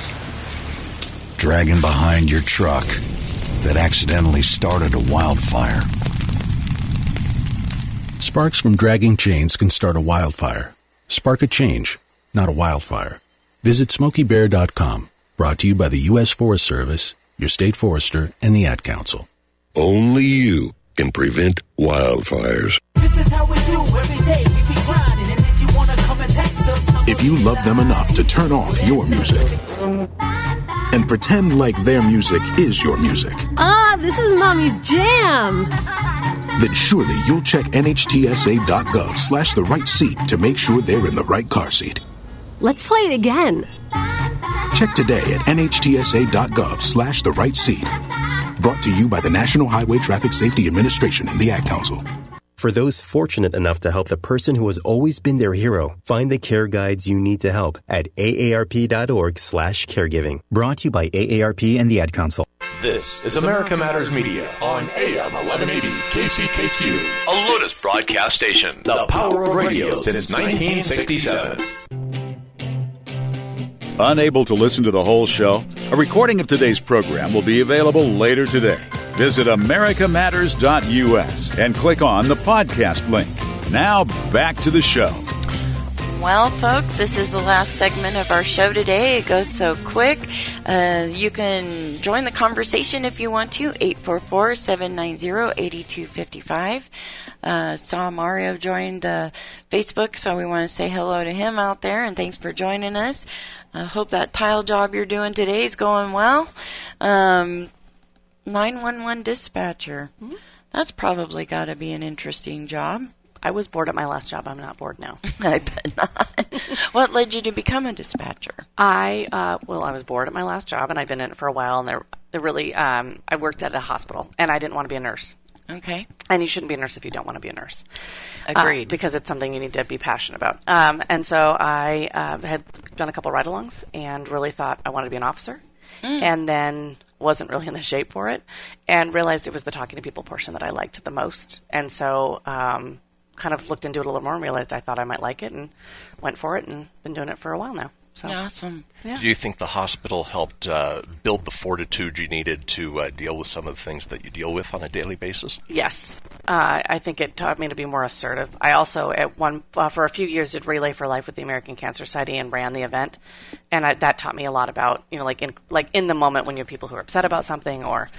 dragging behind your truck that accidentally started a wildfire. Sparks from dragging chains can start a wildfire. Spark a change, not a wildfire. Visit SmokeyBear.com. Brought to you by the U.S. Forest Service, your state forester, and the Ad Council. Only you can prevent wildfires. This is how we do every day. We be grinding, and if you want to come and text us, if you love them enough to turn off your music and pretend like their music is your music. Ah, this is Mommy's jam. Then surely you'll check NHTSA.gov/the right seat to make sure they're in the right car seat. Let's play it again. Check today at NHTSA.gov/the right seat. Brought to you by the National Highway Traffic Safety Administration and the Ad Council. For those fortunate enough to help the person who has always been their hero, find the care guides you need to help at AARP.org/caregiving. Brought to you by AARP and the Ad Council. This is America Matters Media on AM 1180 KCKQ, a Lotus broadcast station, the power of radio since 1967. Unable to listen to the whole show? A recording of today's program will be available later today. Visit americamatters.us and click on the podcast link. Now back to the show. Well, folks, this is the last segment of our show today. It goes so quick. You can join the conversation if you want to, 844-790-8255. Saw Mario joined Facebook, so we want to say hello to him out there, and thanks for joining us. I hope that tile job you're doing today is going well. 911 dispatcher. Mm-hmm. That's probably got to be an interesting job. I was bored at my last job. I'm not bored now. I bet not. What led you to become a dispatcher? I was bored at my last job, and I've been in it for a while, and they really I worked at a hospital, and I didn't want to be a nurse. Okay. And you shouldn't be a nurse if you don't want to be a nurse. Agreed. Because it's something you need to be passionate about. And so I had done a couple ride-alongs and really thought I wanted to be an officer. Mm. And then wasn't really in the shape for it and realized it was the talking to people portion that I liked the most. And so kind of looked into it a little more and realized I thought I might like it and went for it and been doing it for a while now. So. Awesome. Yeah. Do you think the hospital helped build the fortitude you needed to deal with some of the things that you deal with on a daily basis? Yes. I think it taught me to be more assertive. I also, for a few years, did Relay for Life with the American Cancer Society and ran the event. And that taught me a lot about, you know, like in the moment when you have people who are upset about something or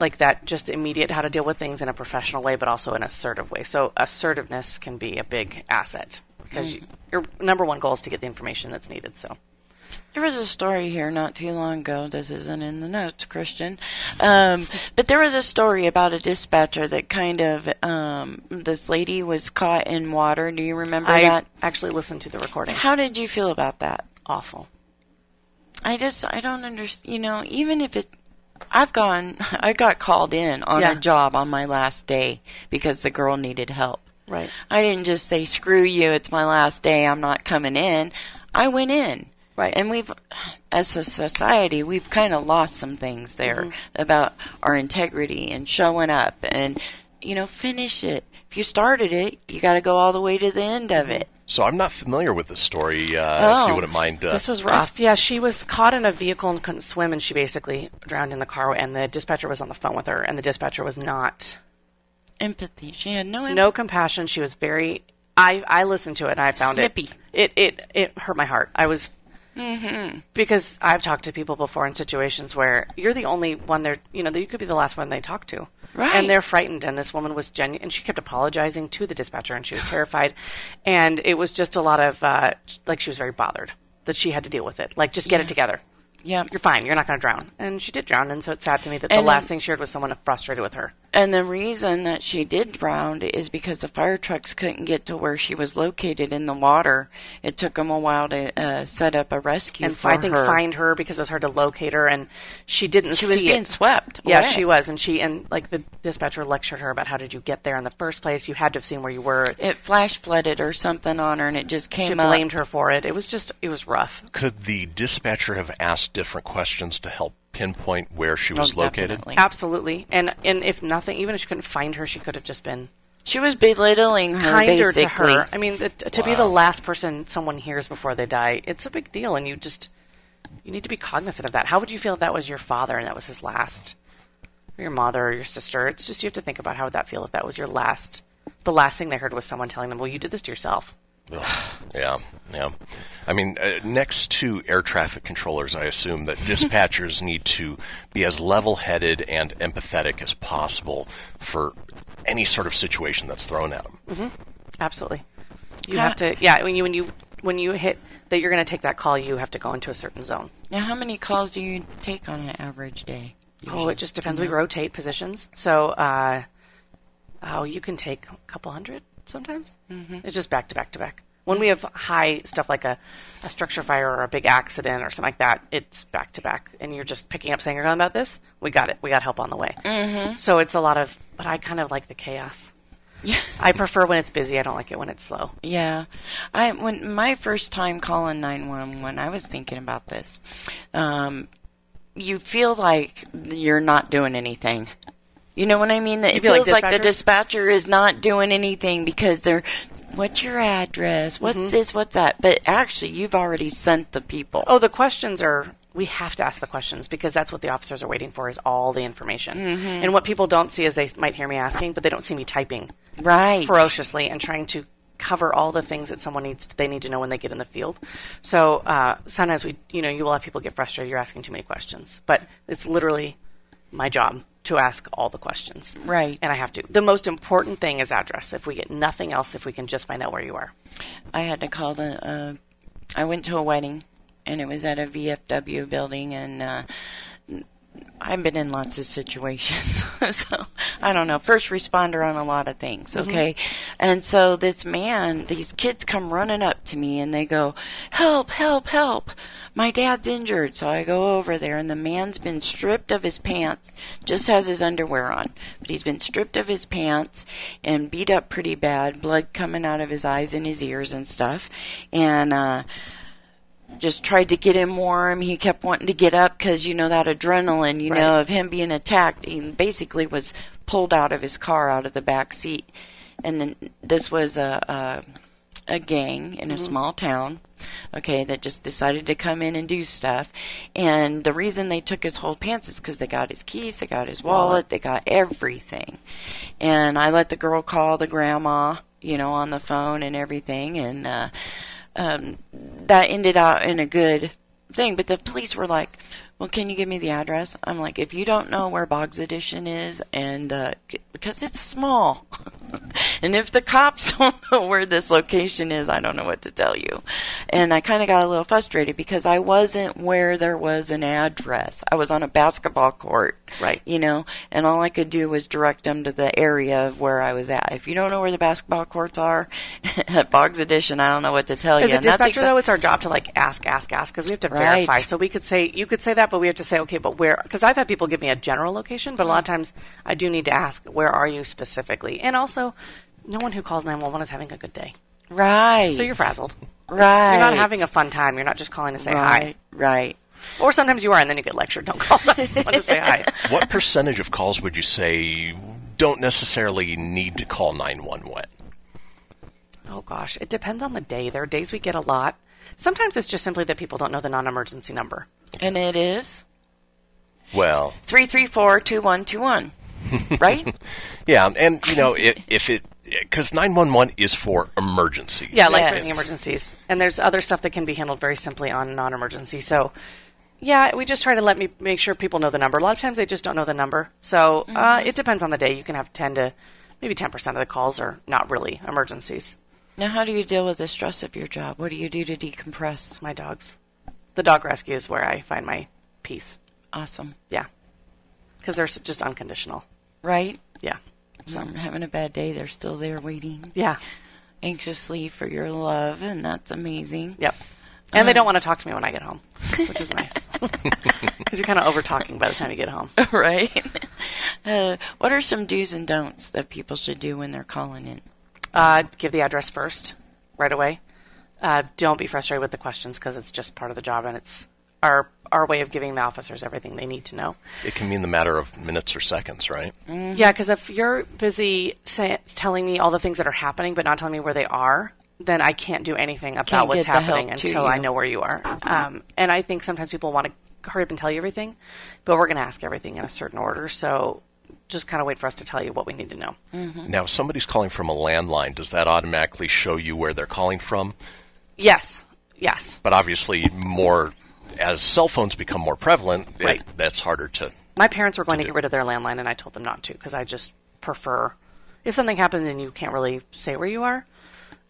like that, just immediate how to deal with things in a professional way, but also in an assertive way. So assertiveness can be a big asset. Because your number one goal is to get the information that's needed. So, there was a story here not too long ago. This isn't in the notes, Christian. But there was a story about a dispatcher that kind of this lady was caught in water. Do you remember that? I actually listened to the recording. How did you feel about that? Awful. I don't understand. You know, even if it. I got called in on a job on my last day because the girl needed help. Right. I didn't just say, screw you, it's my last day, I'm not coming in. I went in. Right. And as a society, we've kind of lost some things there about our integrity and showing up and, you know, finish it. If you started it, you got to go all the way to the end of it. So I'm not familiar with this story, if you wouldn't mind. This was rough. Yeah, she was caught in a vehicle and couldn't swim, and she basically drowned in the car, and the dispatcher was on the phone with her, and the dispatcher was not... Empathy. She had no empathy. No compassion. She was very... I listened to it, and I found it... Snippy. It hurt my heart. I was Mm-hmm. Because I've talked to people before in situations where you're the only one there, you know, you could be the last one they talk to. Right. And they're frightened. And this woman was genuine. And she kept apologizing to the dispatcher, and she was terrified. And it was just a lot of, like, she was very bothered that she had to deal with it. Like, just get it together. Yeah. You're fine. You're not going to drown. And she did drown. And so it's sad to me that the last thing she heard was someone frustrated with her. And the reason that she did drown is because the fire trucks couldn't get to where she was located in the water. It took them a while to set up a rescue and for her. And I think find her, because it was hard to locate her. And she didn't see it. She was being swept away. Yeah, she was. And she, and like the dispatcher lectured her about how did you get there in the first place? You had to have seen where you were. It flash flooded or something on her, and it just came up. She blamed her for it. It was just, it was rough. Could the dispatcher have asked different questions to help pinpoint where she was located? Definitely. Absolutely. And if nothing, even if she couldn't find her, she could have just been... She was belittling her, kinder basically. To her. I mean, to be the last person someone hears before they die, it's a big deal, and you just... You need to be cognizant of that. How would you feel if that was your father and that was his last... Or your mother or your sister? It's just you have to think about how would that feel if that was your last... The last thing they heard was someone telling them, well, you did this to yourself. Yeah. I mean, next to air traffic controllers, I assume that dispatchers need to be as level-headed and empathetic as possible for any sort of situation that's thrown at them. Mm-hmm. Absolutely. You have to, when you hit that you're going to take that call, you have to go into a certain zone. Now, how many calls do you take on an average day? Usually? Oh, it just depends. We rotate positions. So, you can take a couple hundred. Sometimes. Mm-hmm. It's just back to back to back. When we have high stuff like a structure fire or a big accident or something like that, it's back to back. And you're just picking up saying, you're going about this? We got it. We got help on the way. Mm-hmm. So it's a lot of, but I kind of like the chaos. Yeah. I prefer when it's busy. I don't like it when it's slow. Yeah. When my first time calling 911, I was thinking about this. You feel like you're not doing anything. You know what I mean? It feels like the dispatcher is not doing anything because they're, what's your address? What's this? What's that? But actually, you've already sent the people. Oh, the questions are, we have to ask the questions because that's what the officers are waiting for is all the information. Mm-hmm. And what people don't see is they might hear me asking, but they don't see me typing ferociously and trying to cover all the things that someone they need to know when they get in the field. So sometimes you will have people get frustrated. You're asking too many questions, but it's literally my job to ask all the questions. Right. And I have to. The most important thing is address. If we get nothing else, if we can just find out where you are. I had to call I went to a wedding, and it was at a VFW building, and I've been in lots of situations. So, I don't know. First responder on a lot of things, okay? Mm-hmm. And so these kids come running up to me, and they go, help, help, help. My dad's injured. So I go over there, and the man's been stripped of his pants, just has his underwear on. But he's been stripped of his pants and beat up pretty bad, blood coming out of his eyes and his ears and stuff. And just tried to get him warm. He kept wanting to get up because, you know, that adrenaline, you know, of him being attacked. He basically was pulled out of his car, out of the back seat. And then this was a gang in a small town, okay, that just decided to come in and do stuff. And the reason they took his whole pants is because they got his keys, they got his wallet, they got everything. And I let the girl call the grandma, you know, on the phone and everything. And that ended out in a good thing. But the police were like, well, can you give me the address? I'm like, if you don't know where Boggs Edition is, and because it's small, and if the cops don't know where this location is, I don't know what to tell you. And I kind of got a little frustrated because I wasn't where there was an address. I was on a basketball court, right? You know, and all I could do was direct them to the area of where I was at. If you don't know where the basketball courts are at Boggs Edition, I don't know what to tell you. As a dispatcher, though, it's our job to like ask because we have to verify. So we could say, you could say that. But we have to say, okay, but where? Because I've had people give me a general location, but a lot of times I do need to ask, where are you specifically? And also, no one who calls 911 is having a good day. Right. So you're frazzled. Right. You're not having a fun time. You're not just calling to say hi. Right. Or sometimes you are, and then you get lectured. Don't call someone to say hi. What percentage of calls would you say don't necessarily need to call 911? Oh, gosh. It depends on the day. There are days we get a lot. Sometimes it's just simply that people don't know the non-emergency number. And it is? Well. 334-2121. right? Yeah, and you know, because 911 is for emergency. Yeah, like for the emergencies. And there's other stuff that can be handled very simply on non-emergency. So, yeah, we just try to make sure people know the number. A lot of times they just don't know the number. So it depends on the day. You can have 10 to maybe 10% of the calls are not really emergencies. Now, how do you deal with the stress of your job? What do you do to decompress? My dogs. The dog rescue is where I find my peace. Awesome. Yeah. Because they're just unconditional. Right? Yeah. So I'm having a bad day. They're still there waiting. Yeah. Anxiously for your love, and that's amazing. Yep. And they don't want to talk to me when I get home, which is nice. Because you're kind of over-talking by the time you get home. Right. What are some do's and don'ts that people should do when they're calling in? Give the address first, right away. Don't be frustrated with the questions because it's just part of the job, and it's our way of giving the officers everything they need to know. It can mean the matter of minutes or seconds, right? Mm-hmm. Yeah, because if you're busy telling me all the things that are happening but not telling me where they are, then I can't do anything about what's happening until I know where you are. And I think sometimes people want to hurry up and tell you everything, but we're going to ask everything in a certain order. So just kind of wait for us to tell you what we need to know. Mm-hmm. Now, if somebody's calling from a landline, does that automatically show you where they're calling from? Yes. But obviously as cell phones become more prevalent, that's harder to... My parents were going to get rid of their landline, and I told them not to because I just prefer... If something happens and you can't really say where you are,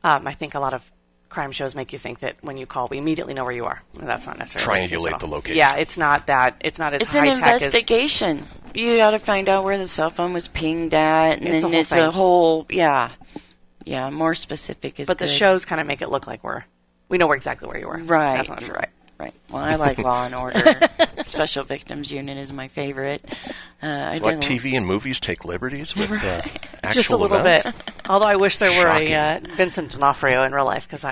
I think a lot of crime shows make you think that when you call, we immediately know where you are. And that's not necessarily... Triangulate the location. Yeah, it's not that. It's not as high-tech as... It's an investigation. You got to find out where the cell phone was pinged at, and then it's a whole... Yeah. Yeah, more specific is good. But the shows kind of make it look like we know exactly where you were. Right. That's not true. Right. Well, I like Law and Order. Special Victims Unit is my favorite. Like TV and movies take liberties with actual just a little bit. Although I wish there were a Vincent D'Onofrio in real life because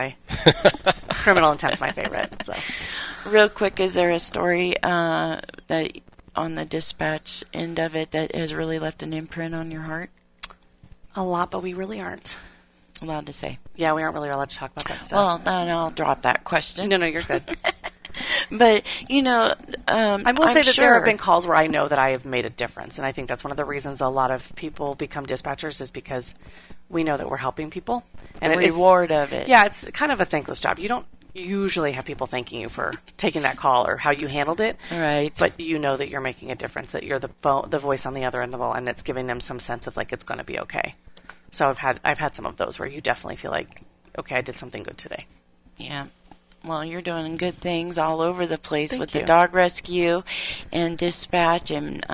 Criminal Intent's my favorite. So. Real quick, is there a story that on the dispatch end of it that has really left an imprint on your heart? A lot, but we really aren't allowed to say. Yeah, we aren't really allowed to talk about that stuff. Well, no, I'll drop that question. No, you're good. But, you know, I will say that there have been calls where I know that I have made a difference. And I think that's one of the reasons a lot of people become dispatchers is because we know that we're helping people. And the reward of it. Yeah, it's kind of a thankless job. You don't usually have people thanking you for taking that call or how you handled it. Right. But you know that you're making a difference, that you're the voice on the other end of the line that's giving them some sense of, like, it's going to be okay. So I've had some of those where you definitely feel like, okay, I did something good today. Yeah. Well, you're doing good things all over the place the dog rescue and dispatch and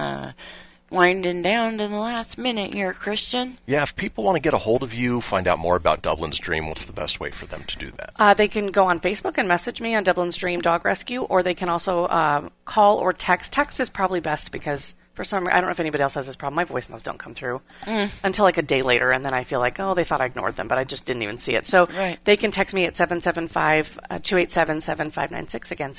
winding down to the last minute here, Christian. Yeah, if people want to get a hold of you, find out more about Dublin's Dream, what's the best way for them to do that? They can go on Facebook and message me on Dublin's Dream Dog Rescue, or they can also call or text. Text is probably best because... For some reason, I don't know if anybody else has this problem. My voicemails don't come through until like a day later, and then I feel like, oh, they thought I ignored them, but I just didn't even see it. So they can text me at 775-287-7596. Again,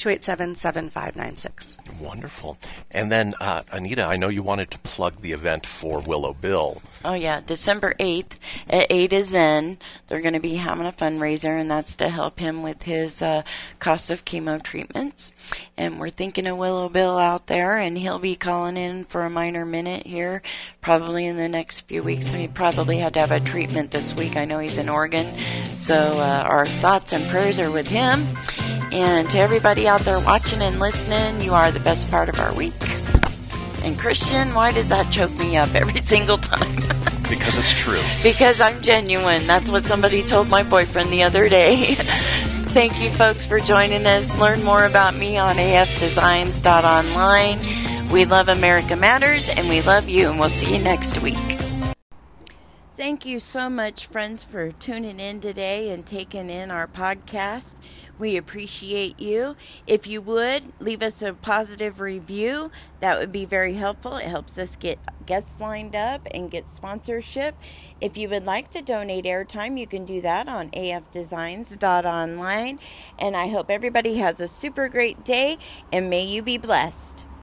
775-287-7596. Wonderful. And then, Anita, I know you wanted to plug the event for Willow Bill. Oh, yeah. December 8th at A to Zen. They're going to be having a fundraiser, and that's to help him with his cost of chemo treatments. And we're thinking of Willow Bill out there, and he'll be calling in for a minor minute here probably in the next few weeks. We probably had to have a treatment this week. I know he's in Oregon. So our thoughts and prayers are with him. And to everybody out there watching and listening, you are the best part of our week. And Christian, why does that choke me up every single time? Because it's true. Because I'm genuine. That's what somebody told my boyfriend the other day. Thank you, folks, for joining us. Learn more about me on afdesigns.online. We love America Matters, and we love you, and we'll see you next week. Thank you so much, friends, for tuning in today and taking in our podcast. We appreciate you. If you would, leave us a positive review. That would be very helpful. It helps us get guests lined up and get sponsorship. If you would like to donate airtime, you can do that on afdesigns.online. And I hope everybody has a super great day, and may you be blessed.